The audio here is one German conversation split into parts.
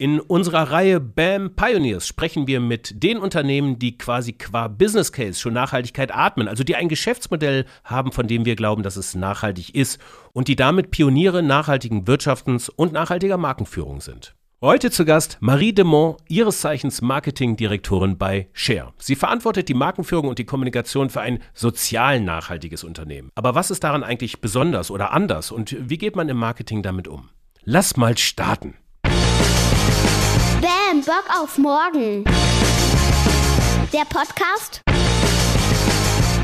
In unserer Reihe BAM! Pioneers sprechen wir mit den Unternehmen, die quasi qua Business Case schon Nachhaltigkeit atmen, also die ein Geschäftsmodell haben, von dem wir glauben, dass es nachhaltig ist und die damit Pioniere nachhaltigen Wirtschaftens und nachhaltiger Markenführung sind. Heute zu Gast Marie Demont, ihres Zeichens Marketingdirektorin bei Share. Sie verantwortet die Markenführung und die Kommunikation für ein sozial nachhaltiges Unternehmen. Aber was ist daran eigentlich besonders oder anders und wie geht man im Marketing damit um? Lass mal starten. Bam! Bock auf morgen. Der Podcast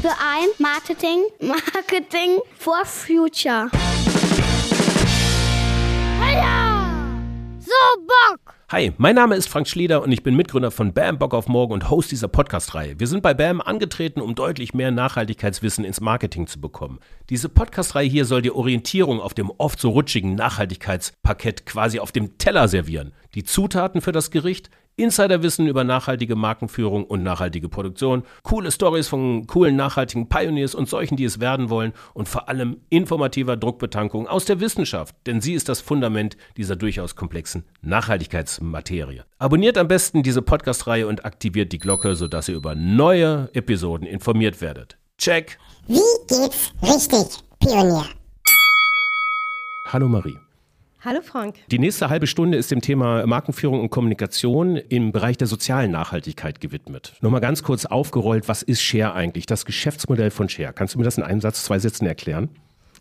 für ein Marketing for Future. So Bock! Hi, mein Name ist Frank Schlieder und ich bin Mitgründer von BAM! Bock auf Morgen und Host dieser Podcast-Reihe. Wir sind bei BAM! angetreten, um deutlich mehr Nachhaltigkeitswissen ins Marketing zu bekommen. Diese Podcast-Reihe hier soll dir Orientierung auf dem oft so rutschigen Nachhaltigkeitsparkett quasi auf dem Teller servieren. Die Zutaten für das Gericht, Insiderwissen über nachhaltige Markenführung und nachhaltige Produktion, coole Stories von coolen nachhaltigen Pioneers und solchen, die es werden wollen und vor allem informativer Druckbetankung aus der Wissenschaft, denn sie ist das Fundament dieser durchaus komplexen Nachhaltigkeitsmaterie. Abonniert am besten diese Podcast-Reihe und aktiviert die Glocke, sodass ihr über neue Episoden informiert werdet. Check! Wie geht's richtig, Pionier? Hallo Marie. Hallo Frank. Die nächste halbe Stunde ist dem Thema Markenführung und Kommunikation im Bereich der sozialen Nachhaltigkeit gewidmet. Nochmal ganz kurz aufgerollt, was ist Share eigentlich? Das Geschäftsmodell von Share. Kannst du mir das in einem Satz, zwei Sätzen erklären?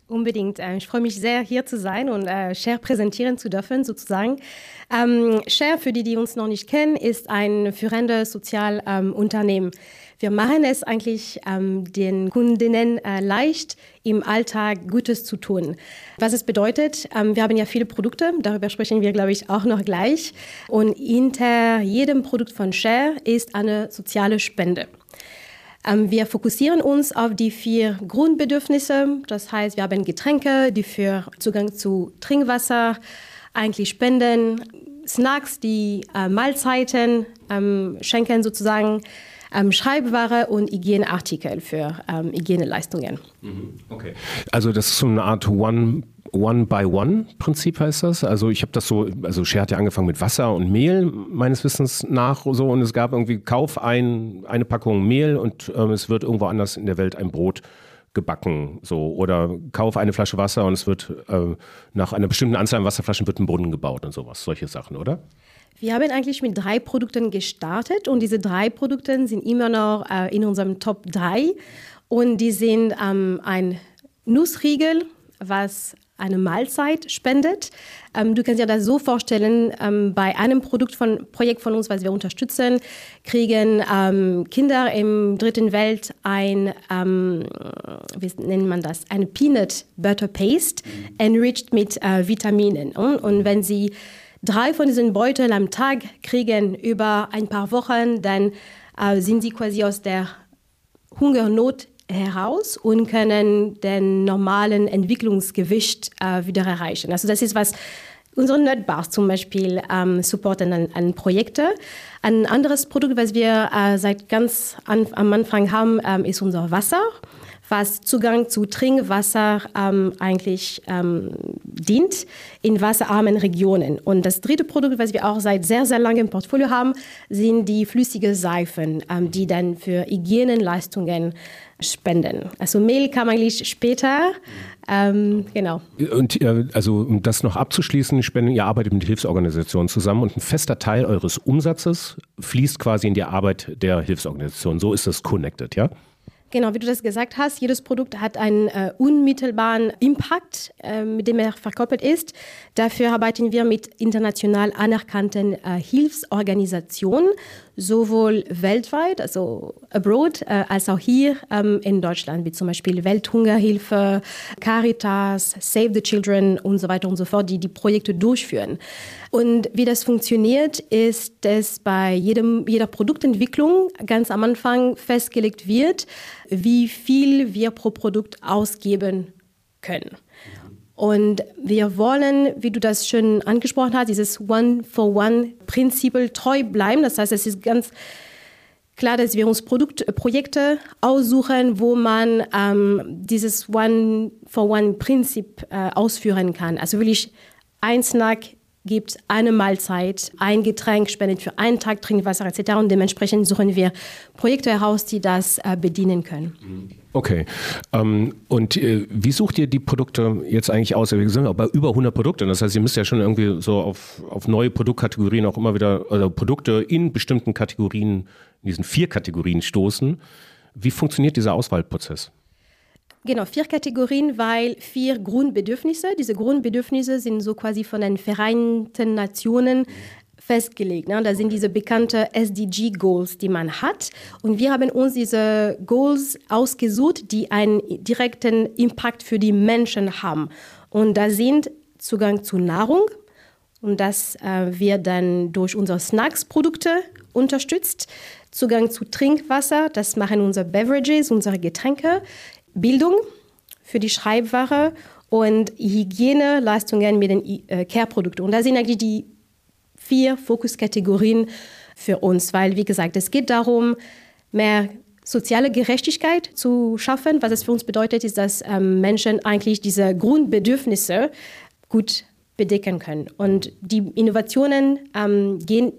Unbedingt. Ich freue mich sehr, hier zu sein und Share präsentieren zu dürfen, sozusagen. Share, für die, die uns noch nicht kennen, ist ein führendes Sozialunternehmen. Wir machen es eigentlich den Kundinnen leicht, im Alltag Gutes zu tun. Was es bedeutet, wir haben ja viele Produkte, darüber sprechen wir, glaube ich, auch noch gleich. Und hinter jedem Produkt von Share ist eine soziale Spende. Wir fokussieren uns auf die 4 Grundbedürfnisse. Das heißt, wir haben Getränke, die für Zugang zu Trinkwasser eigentlich spenden, Snacks, die Mahlzeiten schenken sozusagen, Schreibware und Hygieneartikel für Hygieneleistungen. Okay. Also das ist so eine Art One-by-One-Prinzip heißt das. Also ich habe das so, also Share hat ja angefangen mit Wasser und Mehl, meines Wissens nach so. Und es gab irgendwie Kauf eine Packung Mehl und es wird irgendwo anders in der Welt ein Brot gebacken. So. Oder kauf eine Flasche Wasser und es wird nach einer bestimmten Anzahl an Wasserflaschen wird ein Brunnen gebaut und sowas. Solche Sachen, oder? Wir haben eigentlich mit 3 Produkten gestartet und diese 3 Produkte sind immer noch in unserem Top 3 und die sind ein Nussriegel, was eine Mahlzeit spendet. Du kannst dir das so vorstellen, bei einem Projekt von uns, was wir unterstützen, kriegen Kinder im Dritten Welt wie nennt man das? Eine Peanut Butter Paste, enriched mit Vitaminen. Und wenn sie 3 von diesen Beuteln am Tag kriegen über ein paar Wochen, dann sind sie quasi aus der Hungernot heraus und können den normalen Entwicklungsgewicht wieder erreichen. Also das ist, was unsere Nerdbars zum Beispiel supporten an Projekte. Ein anderes Produkt, was wir seit ganz am Anfang haben, ist unser Wasser, was Zugang zu Trinkwasser eigentlich dient in wasserarmen Regionen. Und das 3. Produkt, was wir auch seit sehr, sehr langem im Portfolio haben, sind die flüssigen Seifen, die dann für Hygieneleistungen spenden. Also Mehl kam eigentlich später, genau. Und also um das noch abzuschließen, ihr arbeitet mit Hilfsorganisationen zusammen und ein fester Teil eures Umsatzes fließt quasi in die Arbeit der Hilfsorganisation. So ist das connected, ja? Genau, wie du das gesagt hast, jedes Produkt hat einen unmittelbaren Impact, mit dem er verkoppelt ist. Dafür arbeiten wir mit international anerkannten Hilfsorganisationen, sowohl weltweit, also abroad, als auch hier in Deutschland, wie zum Beispiel Welthungerhilfe, Caritas, Save the Children und so weiter und so fort, die Projekte durchführen. Und wie das funktioniert, ist, dass bei jeder Produktentwicklung ganz am Anfang festgelegt wird, wie viel wir pro Produkt ausgeben können. Und wir wollen, wie du das schön angesprochen hast, dieses One-for-One-Prinzip treu bleiben. Das heißt, es ist ganz klar, dass wir uns Projekte aussuchen, wo man dieses One-for-One-Prinzip ausführen kann. Also wirklich ein Snack gibt eine Mahlzeit, ein Getränk, spendet für einen Tag Trinkwasser etc. Und dementsprechend suchen wir Projekte heraus, die das bedienen können. Okay. Und wie sucht ihr die Produkte jetzt eigentlich aus? Wir sind bei über 100 Produkten. Das heißt, ihr müsst ja schon irgendwie so auf neue Produktkategorien auch immer wieder, also Produkte in bestimmten Kategorien, in diesen 4 Kategorien stoßen. Wie funktioniert dieser Auswahlprozess? Genau, 4 Kategorien, weil 4 Grundbedürfnisse, diese Grundbedürfnisse sind so quasi von den Vereinten Nationen festgelegt. Ne? Da sind diese bekannten SDG-Goals, die man hat. Und wir haben uns diese Goals ausgesucht, die einen direkten Impact für die Menschen haben. Und da sind Zugang zu Nahrung. Und das wird dann durch unsere Snacks-Produkte unterstützt. Zugang zu Trinkwasser, das machen unsere Beverages, unsere Getränke. Bildung für die Schreibware und Hygieneleistungen mit den Care-Produkten. Und da sind eigentlich die 4 Fokuskategorien für uns, weil, wie gesagt, es geht darum, mehr soziale Gerechtigkeit zu schaffen. Was es für uns bedeutet, ist, dass Menschen eigentlich diese Grundbedürfnisse gut bedecken können. Und die Innovationen gehen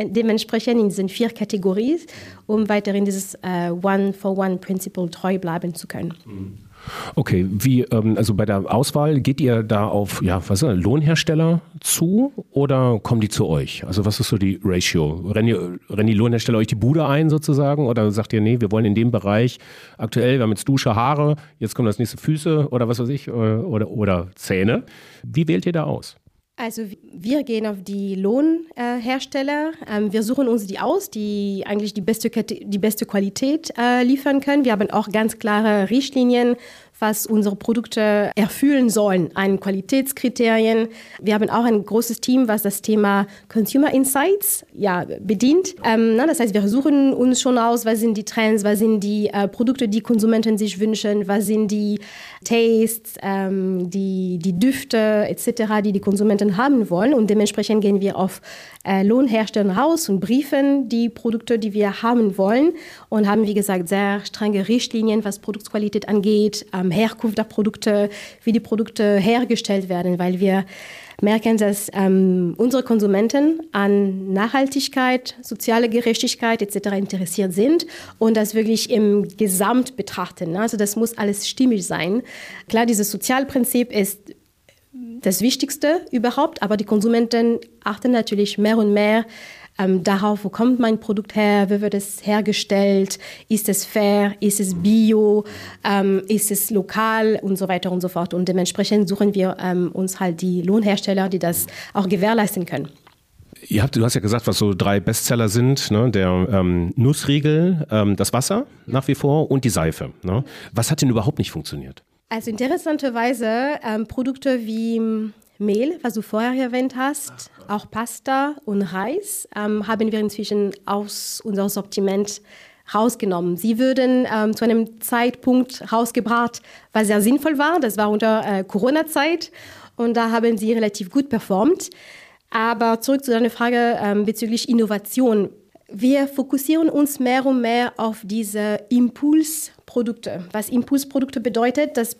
dementsprechend in diesen 4 Kategorien, um weiterhin dieses One-for-One-Principle treu bleiben zu können. Okay, wie, also bei der Auswahl, geht ihr da auf Lohnhersteller zu oder kommen die zu euch? Also was ist so die Ratio? Rennen die Lohnhersteller euch die Bude ein sozusagen oder sagt ihr, nee, wir wollen in dem Bereich aktuell, wir haben jetzt Dusche, Haare, jetzt kommen das nächste Füße oder was weiß ich oder Zähne. Wie wählt ihr da aus? Also wir gehen auf die Lohnhersteller. Wir suchen uns die aus, die eigentlich die beste Qualität liefern können. Wir haben auch ganz klare Richtlinien, was unsere Produkte erfüllen sollen, an Qualitätskriterien. Wir haben auch ein großes Team, was das Thema Consumer Insights bedient. Das heißt, wir suchen uns schon aus, was sind die Trends, was sind die Produkte, die Konsumenten sich wünschen, was sind die Tastes, die Düfte etc., die Konsumenten haben wollen. Und dementsprechend gehen wir auf Lohnhersteller raus und briefen die Produkte, die wir haben wollen und haben, wie gesagt, sehr strenge Richtlinien, was Produktqualität angeht, Herkunft der Produkte, wie die Produkte hergestellt werden, weil wir merken, dass unsere Konsumenten an Nachhaltigkeit, soziale Gerechtigkeit etc. interessiert sind und das wirklich im Gesamt betrachten. Also das muss alles stimmig sein. Klar, dieses Sozialprinzip ist das Wichtigste überhaupt, aber die Konsumenten achten natürlich mehr und mehr darauf, wo kommt mein Produkt her, wie wird es hergestellt, ist es fair, ist es bio, ist es lokal und so weiter und so fort. Und dementsprechend suchen wir uns halt die Lohnhersteller, die das auch gewährleisten können. Du hast ja gesagt, was so 3 Bestseller sind, ne? Der Nussriegel, das Wasser nach wie vor und die Seife. Ne? Was hat denn überhaupt nicht funktioniert? Also interessanterweise Produkte wie Mehl, was du vorher erwähnt hast, auch Pasta und Reis, haben wir inzwischen aus unserem Sortiment rausgenommen. Sie würden zu einem Zeitpunkt rausgebracht, was sehr sinnvoll war. Das war unter Corona-Zeit und da haben sie relativ gut performt. Aber zurück zu deiner Frage bezüglich Innovation. Wir fokussieren uns mehr und mehr auf diese Impulsprodukte. Was Impulsprodukte bedeutet, dass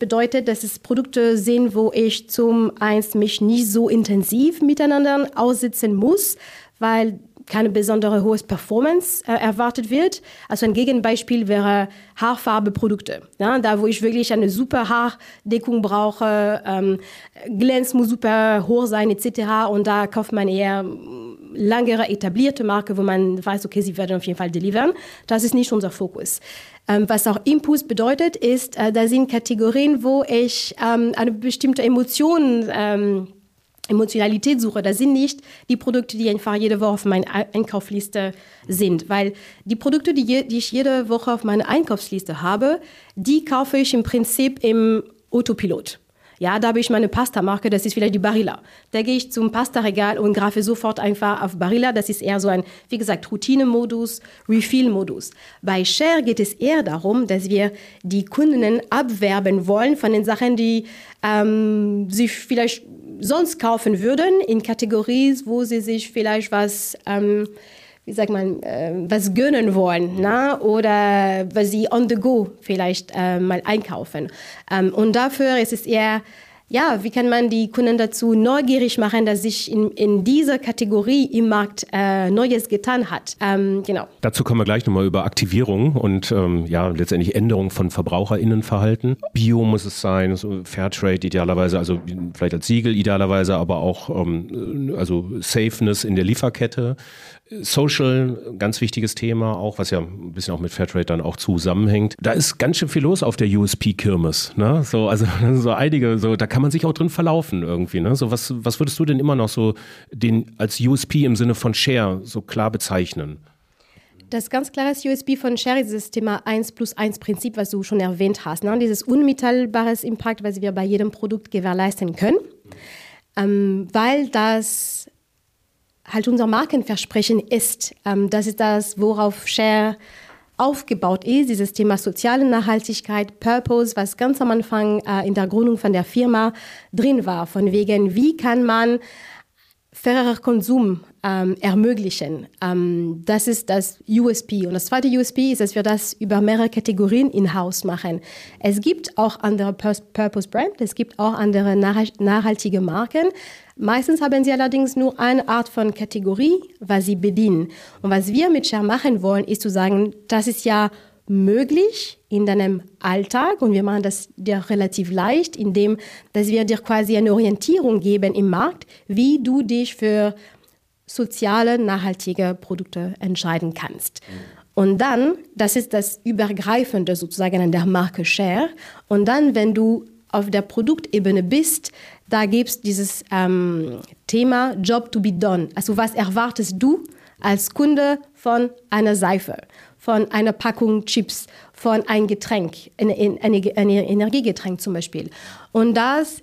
es Produkte sind, wo ich zum einen mich nicht so intensiv miteinander aussetzen muss, weil keine besondere hohe Performance erwartet wird. Also ein Gegenbeispiel wäre Haarfarbeprodukte. Ja, da, wo ich wirklich eine super Haardeckung brauche, Glanz muss super hoch sein etc. Und da kauft man eher langere etablierte Marke, wo man weiß, okay, sie werden auf jeden Fall delivern. Das ist nicht unser Fokus. Was auch Impuls bedeutet, ist, da sind Kategorien, wo ich eine bestimmte Emotionalität suche. Das sind nicht die Produkte, die einfach jede Woche auf meiner Einkaufsliste sind. Weil die Produkte, die ich jede Woche auf meiner Einkaufsliste habe, die kaufe ich im Prinzip im Autopilot. Ja, da habe ich meine Pasta-Marke, das ist vielleicht die Barilla. Da gehe ich zum Pasta-Regal und greife sofort einfach auf Barilla. Das ist eher so ein, wie gesagt, Routine-Modus, Refill-Modus. Bei Share geht es eher darum, dass wir die Kundinnen abwerben wollen von den Sachen, die sie vielleicht sonst kaufen würden, in Kategorien, wo sie sich vielleicht was was gönnen wollen, na? Oder was sie on the go vielleicht mal einkaufen. Und dafür ist es eher ja, wie kann man die Kunden dazu neugierig machen, dass sich in dieser Kategorie im Markt Neues getan hat. Genau. Dazu kommen wir gleich nochmal über Aktivierung und ja, letztendlich Änderung von VerbraucherInnenverhalten. Bio muss es sein, so Fairtrade idealerweise, also vielleicht als Siegel idealerweise, aber auch also Safeness in der Lieferkette. Social, ganz wichtiges Thema auch, was ja ein bisschen auch mit Fairtrade dann auch zusammenhängt. Da ist ganz schön viel los auf der USP-Kirmes, ne? So, also so einige, so, da kann man sich auch drin verlaufen irgendwie, ne? So, was würdest du denn immer noch so den als USP im Sinne von Share so klar bezeichnen? Das ganz klare USP von Share ist das Thema 1+1 Prinzip, was du schon erwähnt hast, ne? Dieses unmittelbare Impact, was wir bei jedem Produkt gewährleisten können, weil das halt unser Markenversprechen ist. Das ist das, worauf Share aufgebaut ist, dieses Thema soziale Nachhaltigkeit, Purpose, was ganz am Anfang in der Gründung von der Firma drin war, von wegen, wie kann man fairer Konsum ermöglichen. Das ist das USP. Und das zweite USP ist, dass wir das über mehrere Kategorien in-house machen. Es gibt auch andere Purpose-Brands, es gibt auch andere nachhaltige Marken. Meistens haben sie allerdings nur eine Art von Kategorie, was sie bedienen. Und was wir mit Share machen wollen, ist zu sagen, das ist ja möglich in deinem Alltag und wir machen das dir relativ leicht, indem dass wir dir quasi eine Orientierung geben im Markt, wie du dich für soziale, nachhaltige Produkte entscheiden kannst. Und dann, das ist das Übergreifende sozusagen an der Marke Share. Und dann, wenn du auf der Produktebene bist, da gibt es dieses Thema Job to be done. Also was erwartest du als Kunde von einer Seife, von einer Packung Chips, von einem Getränk, ein Energiegetränk zum Beispiel. Und das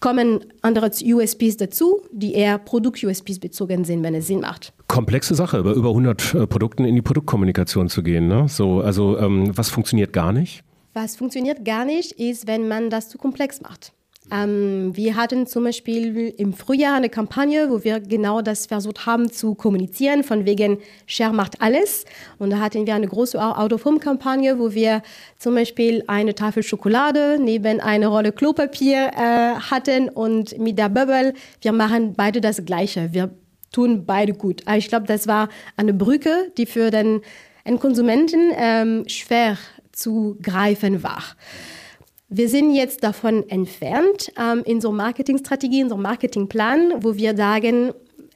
kommen andere USPs dazu, die eher Produkt-USPs bezogen sind, wenn es Sinn macht. Komplexe Sache, über 100 Produkten in die Produktkommunikation zu gehen, ne? So, also was funktioniert gar nicht? Was funktioniert gar nicht, ist, wenn man das zu komplex macht. Wir hatten zum Beispiel im Frühjahr eine Kampagne, wo wir genau das versucht haben zu kommunizieren, von wegen Share macht alles. Und da hatten wir eine große Out-of-Home-Kampagne, wo wir zum Beispiel eine Tafel Schokolade neben eine Rolle Klopapier hatten und mit der Bubble, wir machen beide das Gleiche, wir tun beide gut. Aber ich glaube, das war eine Brücke, die für den Konsumenten schwer zu greifen war. Wir sind jetzt davon entfernt in so Marketingstrategie, in so Marketingplan, wo wir sagen,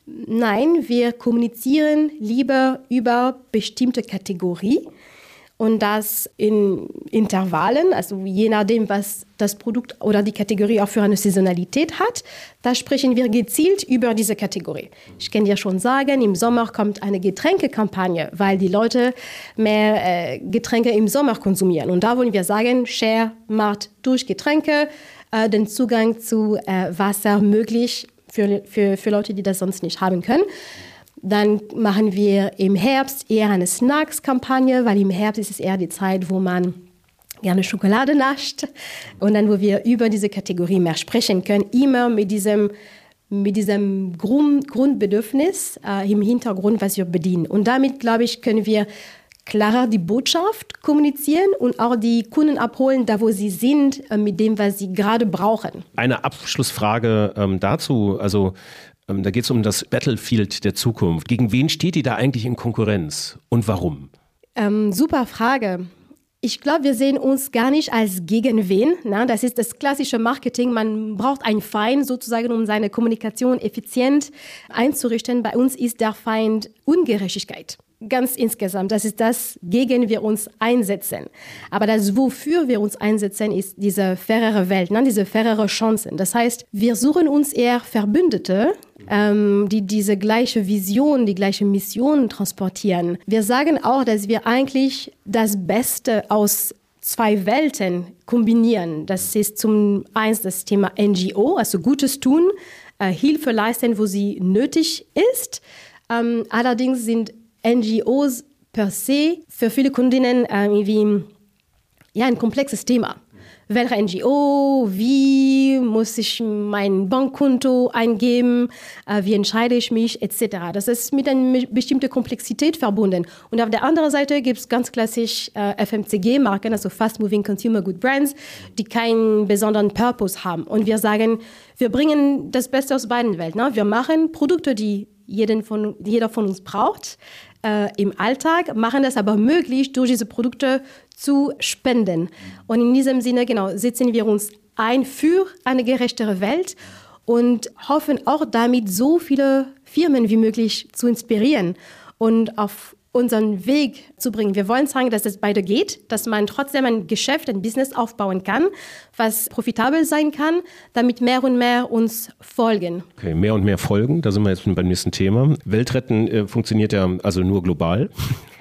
nein, wir kommunizieren lieber über bestimmte Kategorie und das in Intervallen, also je nachdem, was das Produkt oder die Kategorie auch für eine Saisonalität hat, da sprechen wir gezielt über diese Kategorie. Ich kann dir schon sagen, im Sommer kommt eine Getränkekampagne, weil die Leute mehr Getränke im Sommer konsumieren. Und da wollen wir sagen, Share macht durch Getränke den Zugang zu Wasser möglich für Leute, die das sonst nicht haben können. Dann machen wir im Herbst eher eine Snacks-Kampagne, weil im Herbst ist es eher die Zeit, wo man gerne Schokolade nascht. Und dann, wo wir über diese Kategorie mehr sprechen können, immer mit diesem Grundbedürfnis im Hintergrund, was wir bedienen. Und damit, glaube ich, können wir klarer die Botschaft kommunizieren und auch die Kunden abholen, da wo sie sind, mit dem, was sie gerade brauchen. Eine Abschlussfrage dazu, also da geht es um das Battlefield der Zukunft. Gegen wen steht die da eigentlich in Konkurrenz und warum? Super Frage. Ich glaube, wir sehen uns gar nicht als gegen wen. Na, das ist das klassische Marketing. Man braucht einen Feind sozusagen, um seine Kommunikation effizient einzurichten. Bei uns ist der Feind Ungerechtigkeit. Ganz insgesamt. Das ist das, gegen wir uns einsetzen. Aber das, wofür wir uns einsetzen, ist diese fairere Welt, ne? Diese fairere Chancen. Das heißt, wir suchen uns eher Verbündete, die diese gleiche Vision, die gleiche Mission transportieren. Wir sagen auch, dass wir eigentlich das Beste aus zwei Welten kombinieren. Das ist zum einen das Thema NGO, also Gutes tun, Hilfe leisten, wo sie nötig ist. Allerdings sind NGOs per se für viele Kundinnen irgendwie ja, ein komplexes Thema. welche NGO, wie muss ich mein Bankkonto eingeben, wie entscheide ich mich, etc. Das ist mit einer bestimmten Komplexität verbunden. Und auf der anderen Seite gibt es ganz klassisch FMCG-Marken, also Fast Moving Consumer Good Brands, die keinen besonderen Purpose haben. Und wir sagen, wir bringen das Beste aus beiden Welten. Ne? Wir machen Produkte, die jeder von uns braucht, im Alltag, machen das aber möglich, durch diese Produkte zu spenden. Und in diesem Sinne, genau, setzen wir uns ein für eine gerechtere Welt und hoffen auch damit, so viele Firmen wie möglich zu inspirieren und auf unseren Weg zu bringen. Wir wollen sagen, dass es beide geht, dass man trotzdem ein Geschäft, ein Business aufbauen kann, was profitabel sein kann, damit mehr und mehr uns folgen. Okay, mehr und mehr folgen, da sind wir jetzt beim nächsten Thema. Weltretten funktioniert ja also nur global.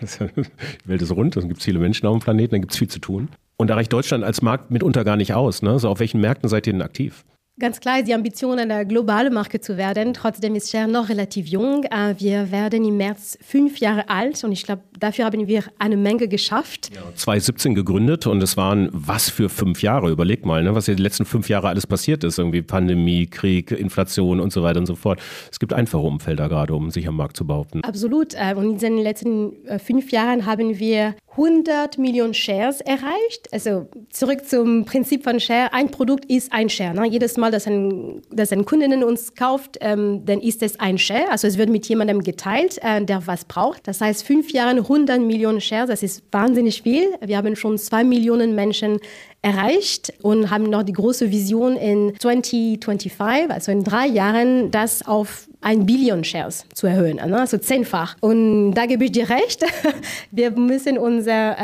Die Welt ist rund, dann gibt es viele Menschen auf dem Planeten, dann gibt es viel zu tun. Und da reicht Deutschland als Markt mitunter gar nicht aus. Ne? Also auf welchen Märkten seid ihr denn aktiv? Ganz klar ist die Ambition, eine globale Marke zu werden. Trotzdem ist Share noch relativ jung. Wir werden im März 5 Jahre alt und ich glaube, dafür haben wir eine Menge geschafft. Ja, 2017 gegründet und es waren was für 5 Jahre. Überleg mal, ne, was in den letzten 5 Jahren alles passiert ist. Irgendwie Pandemie, Krieg, Inflation und so weiter und so fort. Es gibt einfache Umfelder gerade, um sich am Markt zu behaupten. Absolut. Und in den letzten 5 Jahren haben wir 100 Millionen Shares erreicht. Also zurück zum Prinzip von Share. Ein Produkt ist ein Share. Ne? Jedes Mal, dass ein Kunde uns kauft, dann ist es ein Share. Also es wird mit jemandem geteilt, der was braucht. Das heißt, 5 Jahre 100 Millionen Shares, das ist wahnsinnig viel. Wir haben schon 2 Millionen Menschen erreicht und haben noch die große Vision in 2025, also in 3 Jahren, das auf 1 Billion Shares zu erhöhen, also 10-fach. Und da gebe ich dir recht, wir müssen unser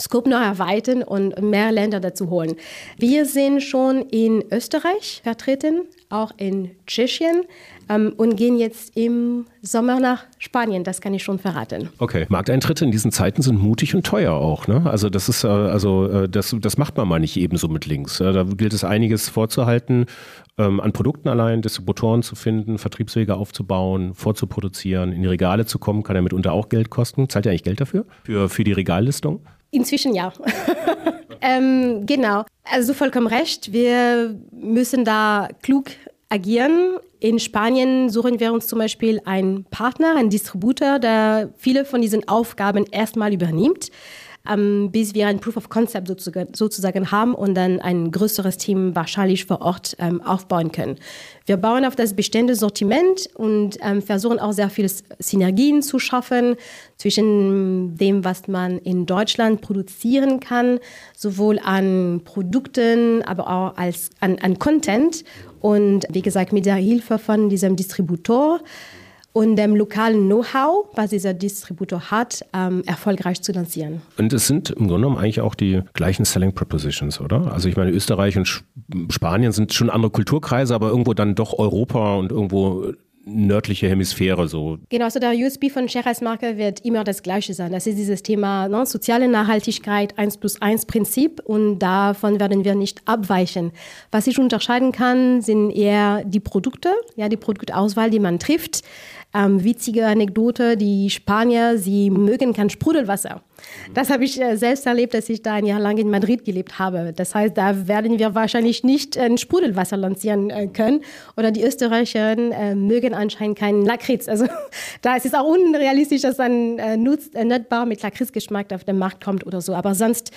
Scope noch erweitern und mehr Länder dazu holen. Wir sind schon in Österreich vertreten, auch in Tschechien und gehen jetzt im Sommer nach Spanien, das kann ich schon verraten. Okay, Markteintritte in diesen Zeiten sind mutig und teuer auch, ne? Also das ist, das macht man mal nicht ebenso mit links. Da gilt es einiges vorzuhalten, an Produkten allein, Distributoren zu finden, Vertriebswege aufzubauen, vorzuproduzieren, in die Regale zu kommen, kann ja mitunter auch Geld kosten. Zahlt ihr eigentlich Geld dafür? Für die Regallistung? Inzwischen ja. Genau, also vollkommen recht. Wir müssen da klug agieren. In Spanien suchen wir uns zum Beispiel einen Partner, einen Distributor, der viele von diesen Aufgaben erstmal übernimmt, bis wir ein Proof of Concept sozusagen haben und dann ein größeres Team wahrscheinlich vor Ort aufbauen können. Wir bauen auf das bestehende Sortiment und versuchen auch sehr viele Synergien zu schaffen zwischen dem, was man in Deutschland produzieren kann, sowohl an Produkten, aber auch als an Content und wie gesagt mit der Hilfe von diesem Distributor und dem lokalen Know-how, was dieser Distributor hat, erfolgreich zu lancieren. Und es sind im Grunde genommen eigentlich auch die gleichen Selling Propositions, oder? Also ich meine, Österreich und Spanien sind schon andere Kulturkreise, aber irgendwo dann doch Europa und irgendwo nördliche Hemisphäre so. Genau, also der USB von Share als Marke wird immer das Gleiche sein. Das ist dieses Thema, ne, soziale Nachhaltigkeit, 1+1 Prinzip und davon werden wir nicht abweichen. Was ich unterscheiden kann, sind eher die Produkte, ja, die Produktauswahl, die man trifft. Witzige Anekdote, die Spanier, sie mögen kein Sprudelwasser. Das habe ich selbst erlebt, dass ich da ein Jahr lang in Madrid gelebt habe. Das heißt, da werden wir wahrscheinlich nicht ein Sprudelwasser lancieren können. Oder die Österreicher mögen anscheinend keinen Lakritz. Also da ist es auch unrealistisch, dass ein Nutbar mit Lakritzgeschmack auf den Markt kommt oder so. Aber sonst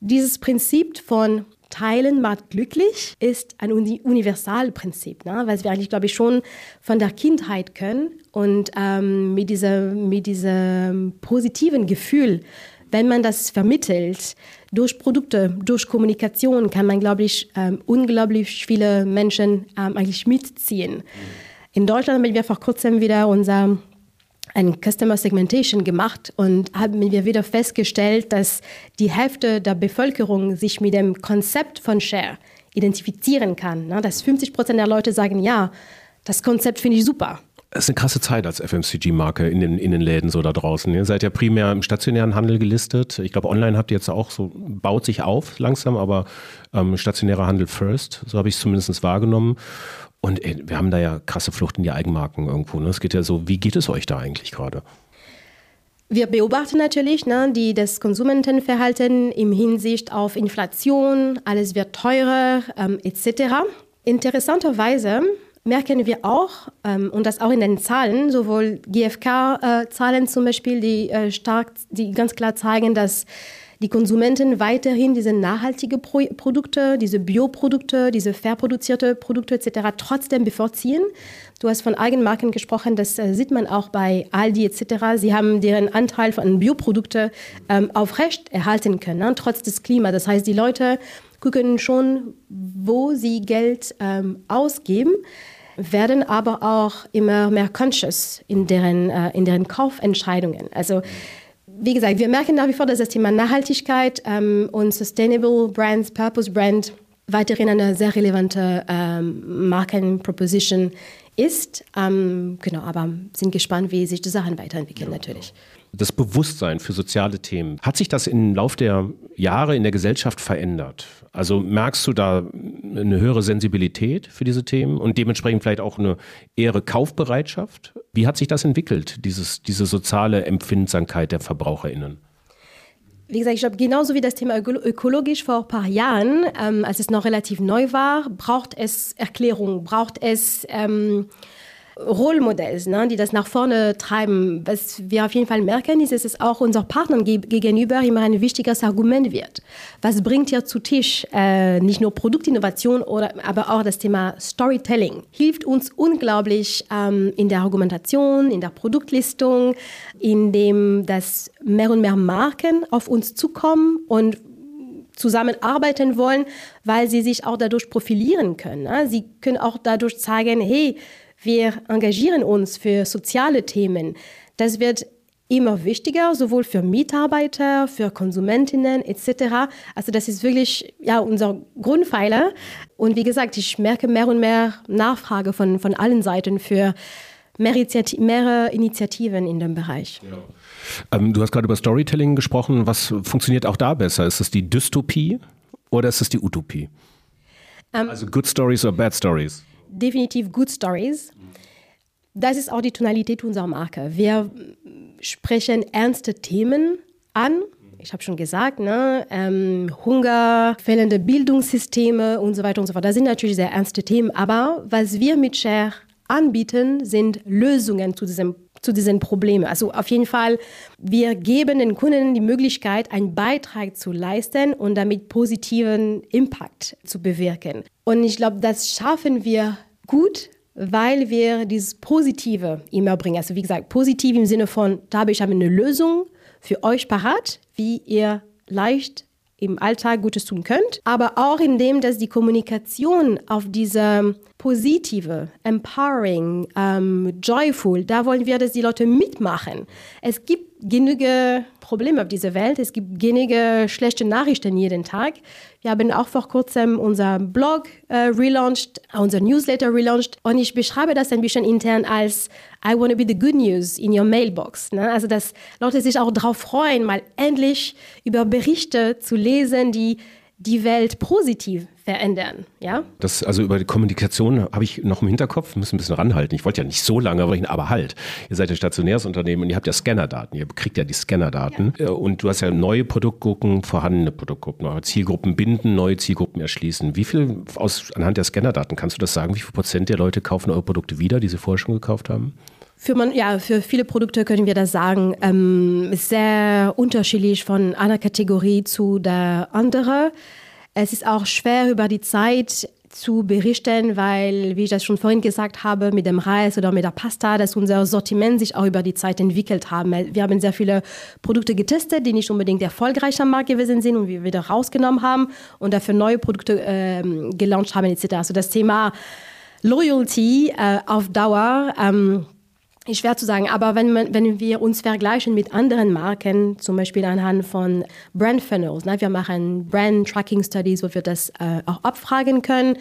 dieses Prinzip von Teilen macht glücklich ist ein Universalprinzip, ne? Weil wir eigentlich, glaube ich, schon von der Kindheit können und mit diesem positiven Gefühl, wenn man das vermittelt, durch Produkte, durch Kommunikation, kann man, glaube ich, unglaublich viele Menschen eigentlich mitziehen. In Deutschland haben wir vor kurzem wieder ein Customer Segmentation gemacht und haben wir wieder festgestellt, dass die Hälfte der Bevölkerung sich mit dem Konzept von Share identifizieren kann. Ne? Dass 50% der Leute sagen, ja, das Konzept finde ich super. Es ist eine krasse Zeit als FMCG-Marke in den Läden so da draußen. Ihr seid ja primär im stationären Handel gelistet. Ich glaube, online habt ihr jetzt auch so, baut sich auf langsam, aber stationärer Handel first, so habe ich es zumindest wahrgenommen. Und wir haben da ja krasse Flucht in die Eigenmarken irgendwo. Ne? Es geht ja so, wie geht es euch da eigentlich gerade? Wir beobachten natürlich das Konsumentenverhalten im Hinsicht auf Inflation, alles wird teurer etc. Interessanterweise merken wir auch, und das auch in den Zahlen, sowohl GfK-Zahlen zum Beispiel, die ganz klar zeigen, dass die Konsumenten weiterhin diese nachhaltigen Produkte, diese Bioprodukte, diese fair produzierte Produkte etc. trotzdem bevorziehen. Du hast von Eigenmarken gesprochen, das sieht man auch bei Aldi etc. Sie haben deren Anteil von Bioprodukten aufrecht erhalten können, trotz des Klimas. Das heißt, die Leute gucken schon, wo sie Geld ausgeben, werden aber auch immer mehr conscious in deren Kaufentscheidungen. Also wie gesagt, wir merken nach wie vor, dass das Thema Nachhaltigkeit und Sustainable Brands, Purpose Brand weiterhin eine sehr relevante Markenproposition ist. Aber sind gespannt, wie sich die Sachen weiterentwickeln natürlich. Das Bewusstsein für soziale Themen, hat sich das im Lauf der Jahre in der Gesellschaft verändert? Also merkst du da eine höhere Sensibilität für diese Themen und dementsprechend vielleicht auch eine eher Kaufbereitschaft? Wie hat sich das entwickelt, diese soziale Empfindsamkeit der VerbraucherInnen? Wie gesagt, ich glaube, genauso wie das Thema ökologisch vor ein paar Jahren, als es noch relativ neu war, braucht es Erklärung, braucht es Rollmodells, die das nach vorne treiben. Was wir auf jeden Fall merken, ist, dass es auch unseren Partnern gegenüber immer ein wichtiges Argument wird. Was bringt ihr zu Tisch? Nicht nur Produktinnovation, aber auch das Thema Storytelling. Hilft uns unglaublich in der Argumentation, in der Produktlistung, indem dass mehr und mehr Marken auf uns zukommen und zusammenarbeiten wollen, weil sie sich auch dadurch profilieren können. Sie können auch dadurch zeigen, hey, wir engagieren uns für soziale Themen. Das wird immer wichtiger, sowohl für Mitarbeiter, für Konsumentinnen etc. Also das ist wirklich unser Grundpfeiler. Und wie gesagt, ich merke mehr und mehr Nachfrage von allen Seiten für mehrere Initiativen in dem Bereich. Ja. Du hast gerade über Storytelling gesprochen. Was funktioniert auch da besser? Ist es die Dystopie oder ist es die Utopie? Also Good Stories oder Bad Stories? Definitiv Good Stories. Das ist auch die Tonalität unserer Marke. Wir sprechen ernste Themen an. Ich habe schon gesagt, Hunger, fehlende Bildungssysteme und so weiter und so fort. Das sind natürlich sehr ernste Themen. Aber was wir mit Share anbieten, sind Lösungen zu diesen Problemen. Also auf jeden Fall, wir geben den Kunden die Möglichkeit, einen Beitrag zu leisten und damit positiven Impact zu bewirken. Und ich glaube, das schaffen wir gut, weil wir dieses Positive immer bringen. Also wie gesagt, positiv im Sinne von, ich habe eine Lösung für euch parat, wie ihr leicht im Alltag Gutes tun könnt, aber auch indem, dass die Kommunikation auf diese positive, empowering, joyful, da wollen wir, dass die Leute mitmachen. Es gibt genügend Probleme auf dieser Welt, es gibt genügend schlechte Nachrichten jeden Tag. Wir haben auch vor kurzem unseren Blog relaunched, unser Newsletter relaunched und ich beschreibe das ein bisschen intern als I want to be the good news in your mailbox. Also dass Leute sich auch darauf freuen, mal endlich über Berichte zu lesen, die die Welt positiv verändern. Ja? Das, also über die Kommunikation habe ich noch im Hinterkopf, wir müssen ein bisschen ranhalten. Ich wollte ja nicht so lange reden, aber halt. Ihr seid ein stationäres Unternehmen und ihr habt ja Scannerdaten. Ihr kriegt ja die Scannerdaten. Ja. Und du hast ja neue Produktgruppen, vorhandene Produktgruppen, neue Zielgruppen binden, neue Zielgruppen erschließen. Wie viel anhand der Scannerdaten kannst du das sagen? Wie viel Prozent der Leute kaufen eure Produkte wieder, die sie vorher schon gekauft haben? Für viele Produkte können wir das sagen, sehr unterschiedlich von einer Kategorie zu der anderen. Es ist auch schwer über die Zeit zu berichten, weil, wie ich das schon vorhin gesagt habe, mit dem Reis oder mit der Pasta, dass unser Sortiment sich auch über die Zeit entwickelt haben. Wir haben sehr viele Produkte getestet, die nicht unbedingt erfolgreich am Markt gewesen sind und wir wieder rausgenommen haben und dafür neue Produkte gelauncht haben etc. Also das Thema Loyalty auf Dauer ist schwer zu sagen, aber wenn wir uns vergleichen mit anderen Marken, zum Beispiel anhand von Brand Funnels, wir machen Brand Tracking Studies, wo wir das auch abfragen können.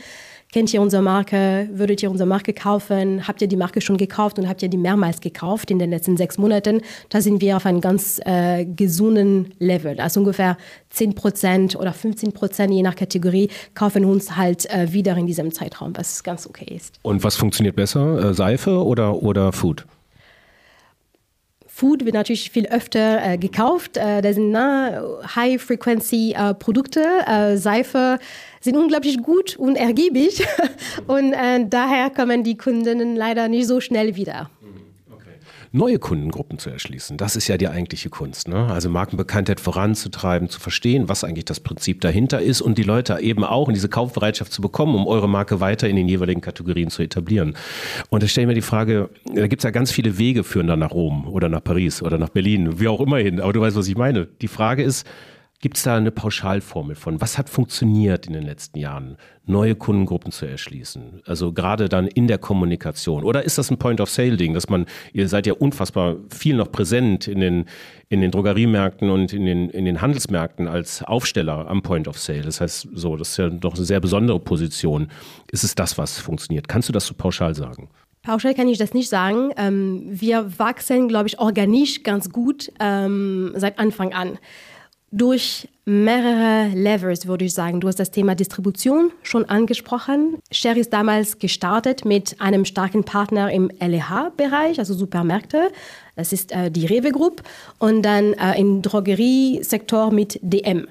Kennt ihr unsere Marke? Würdet ihr unsere Marke kaufen? Habt ihr die Marke schon gekauft und habt ihr die mehrmals gekauft in den letzten 6 Monaten? Da sind wir auf einem ganz gesunden Level. Also ungefähr 10% oder 15%, je nach Kategorie, kaufen uns halt wieder in diesem Zeitraum, was ganz okay ist. Und was funktioniert besser? Seife oder Food? Food wird natürlich viel öfter gekauft. Da sind High-Frequency-Produkte, Seife, sind unglaublich gut und ergiebig. Und daher kommen die Kundinnen leider nicht so schnell wieder. Neue Kundengruppen zu erschließen, das ist ja die eigentliche Kunst, ne? Also Markenbekanntheit voranzutreiben, zu verstehen, was eigentlich das Prinzip dahinter ist und die Leute eben auch in diese Kaufbereitschaft zu bekommen, um eure Marke weiter in den jeweiligen Kategorien zu etablieren. Und da stelle ich mir die Frage, da gibt es ja ganz viele Wege, führen dann nach Rom oder nach Paris oder nach Berlin, wie auch immer hin, aber du weißt, was ich meine. Die Frage ist, gibt es da eine Pauschalformel von, was hat funktioniert in den letzten Jahren, neue Kundengruppen zu erschließen? Also gerade dann in der Kommunikation. Oder ist das ein Point-of-Sale-Ding, dass man, ihr seid ja unfassbar viel noch präsent in den Drogeriemärkten und in den Handelsmärkten als Aufsteller am Point-of-Sale. Das heißt, so, das ist ja doch eine sehr besondere Position. Ist es das, was funktioniert? Kannst du das so pauschal sagen? Pauschal kann ich das nicht sagen. Wir wachsen, glaube ich, organisch ganz gut seit Anfang an. Durch mehrere Levels, würde ich sagen. Du hast das Thema Distribution schon angesprochen. Share ist damals gestartet mit einem starken Partner im LEH-Bereich, also Supermärkte. Das ist die Rewe Group. Und dann im Drogeriesektor mit DM.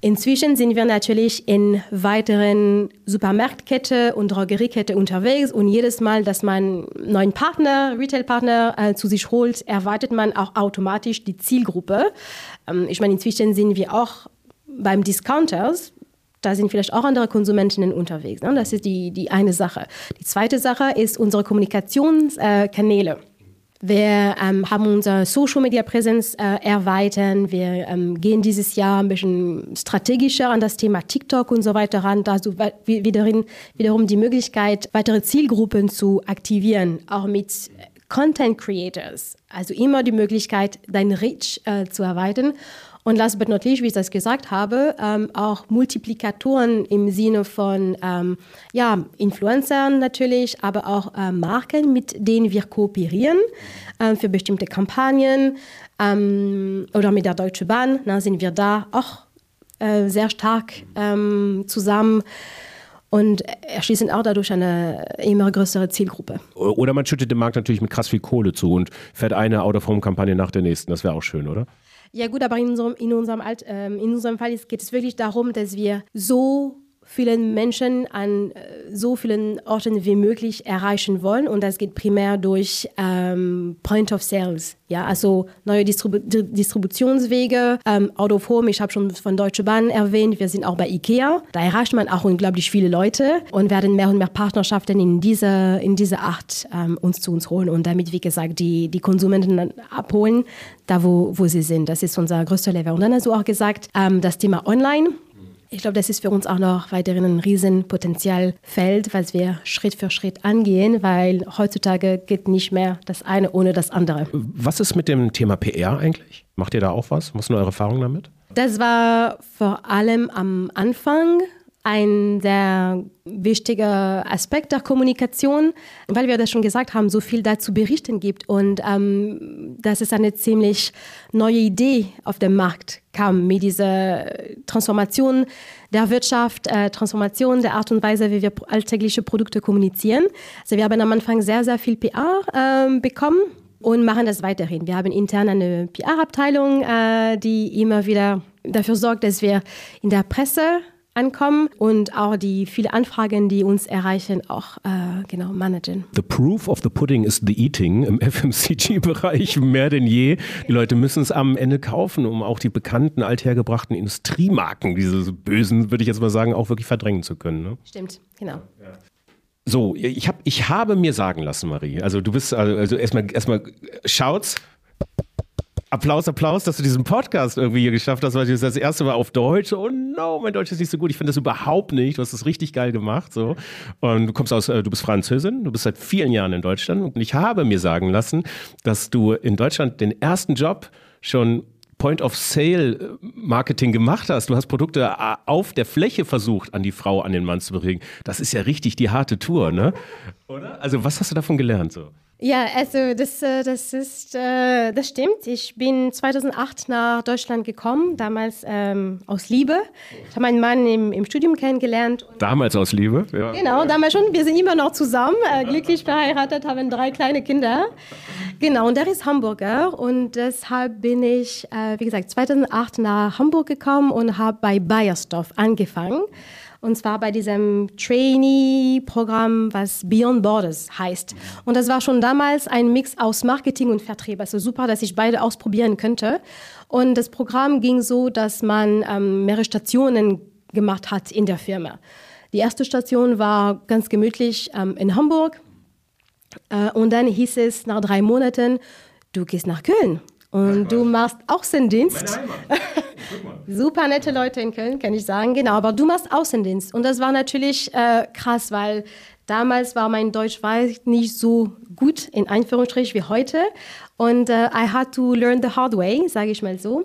Inzwischen sind wir natürlich in weiteren Supermarktkette und Drogeriekette unterwegs und jedes Mal, dass man einen neuen Partner, Retail-Partner zu sich holt, erweitert man auch automatisch die Zielgruppe. Ich meine, inzwischen sind wir auch beim Discounters, da sind vielleicht auch andere Konsumentinnen unterwegs, ne? Das ist die eine Sache. Die zweite Sache ist unsere Kommunikationskanäle. Wir haben unsere Social-Media-Präsenz erweitern. Wir gehen dieses Jahr ein bisschen strategischer an das Thema TikTok und so weiter ran. Da so wiederum die Möglichkeit, weitere Zielgruppen zu aktivieren, auch mit Content-Creators. Also immer die Möglichkeit, dein Reach zu erweitern. Und last but not least, wie ich das gesagt habe, auch Multiplikatoren im Sinne von Influencern natürlich, aber auch Marken, mit denen wir kooperieren für bestimmte Kampagnen oder mit der Deutsche Bahn. Da sind wir da auch sehr stark zusammen. Und erschließen auch dadurch eine immer größere Zielgruppe. Oder man schüttet den Markt natürlich mit krass viel Kohle zu und fährt eine Out-of-Home-Kampagne nach der nächsten. Das wäre auch schön, oder? Ja gut, aber in unserem Fall geht es wirklich darum, dass wir so vielen Menschen an so vielen Orten wie möglich erreichen wollen. Und das geht primär durch Point of Sales. Ja? Also neue Distributionswege, Out of Home. Ich habe schon von Deutsche Bahn erwähnt. Wir sind auch bei Ikea. Da erreicht man auch unglaublich viele Leute und werden mehr und mehr Partnerschaften in dieser Art zu uns holen. Und damit, wie gesagt, die Konsumenten dann abholen, da wo sie sind. Das ist unser größter Level. Und dann hast du auch gesagt, das Thema Online. Ich glaube, das ist für uns auch noch weiterhin ein Riesenpotenzialfeld, was wir Schritt für Schritt angehen, weil heutzutage geht nicht mehr das eine ohne das andere. Was ist mit dem Thema PR eigentlich? Macht ihr da auch was? Was sind eure Erfahrungen damit? Das war vor allem am Anfang ein sehr wichtiger Aspekt der Kommunikation, weil wir das schon gesagt haben, so viel dazu berichten gibt und dass es eine ziemlich neue Idee auf dem Markt kam mit dieser Transformation der Wirtschaft, Transformation der Art und Weise, wie wir alltägliche Produkte kommunizieren. Also wir haben am Anfang sehr, sehr viel PR bekommen und machen das weiterhin. Wir haben intern eine PR-Abteilung, die immer wieder dafür sorgt, dass wir in der Presse ankommen und auch die vielen Anfragen, die uns erreichen, auch managen. The proof of the pudding is the eating im FMCG-Bereich mehr denn je. Die Leute müssen es am Ende kaufen, um auch die bekannten, althergebrachten Industriemarken, diese bösen, würde ich jetzt mal sagen, auch wirklich verdrängen zu können. Ne? Stimmt, genau. Ja. So, ich habe mir sagen lassen, Marie, also du bist, also erstmal schaut's. Applaus, dass du diesen Podcast irgendwie hier geschafft hast, weil du das erste Mal auf Deutsch, oh no, mein Deutsch ist nicht so gut, ich finde das überhaupt nicht, du hast das richtig geil gemacht, so. Und du bist Französin, du bist seit vielen Jahren in Deutschland und ich habe mir sagen lassen, dass du in Deutschland den ersten Job schon Point-of-Sale-Marketing gemacht hast. Du hast Produkte auf der Fläche versucht, an die Frau, an den Mann zu bringen. Das ist ja richtig die harte Tour, ne? Oder? Also was hast du davon gelernt, so? Ja, also das stimmt. Ich bin 2008 nach Deutschland gekommen, damals aus Liebe. Ich habe meinen Mann im Studium kennengelernt. Damals aus Liebe? Ja. Genau, damals schon. Wir sind immer noch zusammen, glücklich verheiratet, haben 3 kleine Kinder. Genau, und der ist Hamburger und deshalb bin ich, wie gesagt, 2008 nach Hamburg gekommen und habe bei Beiersdorf angefangen. Und zwar bei diesem Trainee-Programm, was Beyond Borders heißt. Und das war schon damals ein Mix aus Marketing und Vertrieb. Also super, dass ich beide ausprobieren könnte. Und das Programm ging so, dass man mehrere Stationen gemacht hat in der Firma. Die erste Station war ganz gemütlich in Hamburg. Und dann hieß es nach 3 Monaten, du gehst nach Köln. Und du machst Außendienst. Super nette Leute in Köln, kann ich sagen. Genau, aber du machst Außendienst. Und das war natürlich krass, weil damals war mein Deutsch nicht so gut, in Anführungsstrichen, wie heute. Und I had to learn the hard way, sage ich mal so.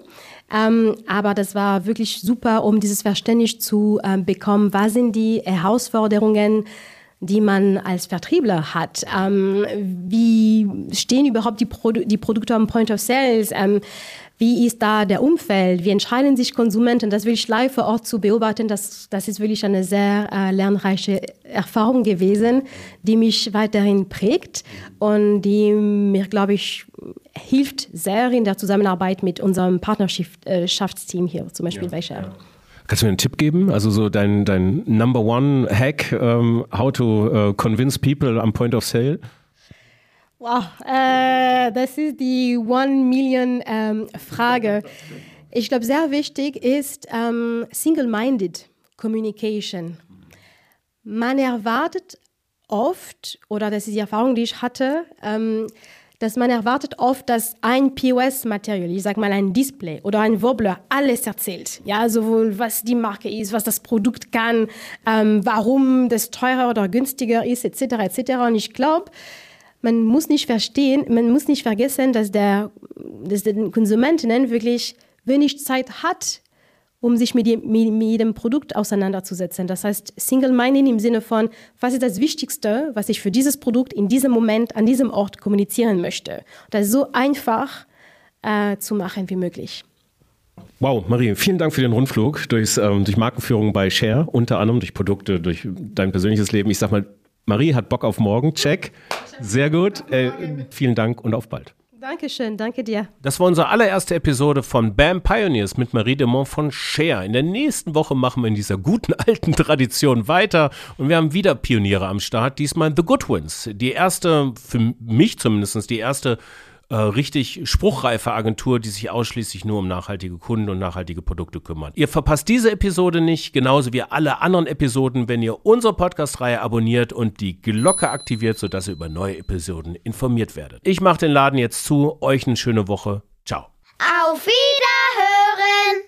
Aber das war wirklich super, um dieses Verständnis zu bekommen, was sind die Herausforderungen, die man als Vertriebler hat. Wie stehen überhaupt die Produkte am Point of Sales? Wie ist da der Umfeld? Wie entscheiden sich Konsumenten? Das wirklich live vor Ort zu beobachten, das ist wirklich eine sehr lernreiche Erfahrung gewesen, die mich weiterhin prägt und die mir, glaube ich, hilft sehr in der Zusammenarbeit mit unserem Partnerschaftsteam hier, zum Beispiel bei Shell. Kannst du mir einen Tipp geben? Also so dein Number One Hack, how to convince people am Point of Sale? Wow, das ist die 1 Million Frage. Ich glaube, sehr wichtig ist Single-Minded Communication. Man erwartet oft, oder das ist die Erfahrung, die ich hatte, dass man erwartet oft, dass ein POS-Material, ich sage mal ein Display oder ein Wobbler, alles erzählt. Ja, sowohl was die Marke ist, was das Produkt kann, warum das teurer oder günstiger ist, etc. etc. Und ich glaube, man muss nicht vergessen, dass die Konsumentinnen wirklich wenig Zeit hat, um sich mit jedem Produkt auseinanderzusetzen. Das heißt, Single-Minded im Sinne von, was ist das Wichtigste, was ich für dieses Produkt in diesem Moment, an diesem Ort kommunizieren möchte. Das so einfach zu machen wie möglich. Wow, Marie, vielen Dank für den Rundflug durch Markenführung bei Share, unter anderem durch Produkte, durch dein persönliches Leben. Ich sag mal, Marie hat Bock auf morgen, check. Sehr gut, vielen Dank und auf bald. Dankeschön, danke dir. Das war unsere allererste Episode von BAM! Pioneers mit Marie Demont von Share. In der nächsten Woche machen wir in dieser guten alten Tradition weiter und wir haben wieder Pioniere am Start, diesmal The Goodwins. Die erste, für mich zumindest, die erste richtig spruchreife Agentur, die sich ausschließlich nur um nachhaltige Kunden und nachhaltige Produkte kümmert. Ihr verpasst diese Episode nicht, genauso wie alle anderen Episoden, wenn ihr unsere Podcast-Reihe abonniert und die Glocke aktiviert, sodass ihr über neue Episoden informiert werdet. Ich mache den Laden jetzt zu, euch eine schöne Woche. Ciao. Auf Wiederhören!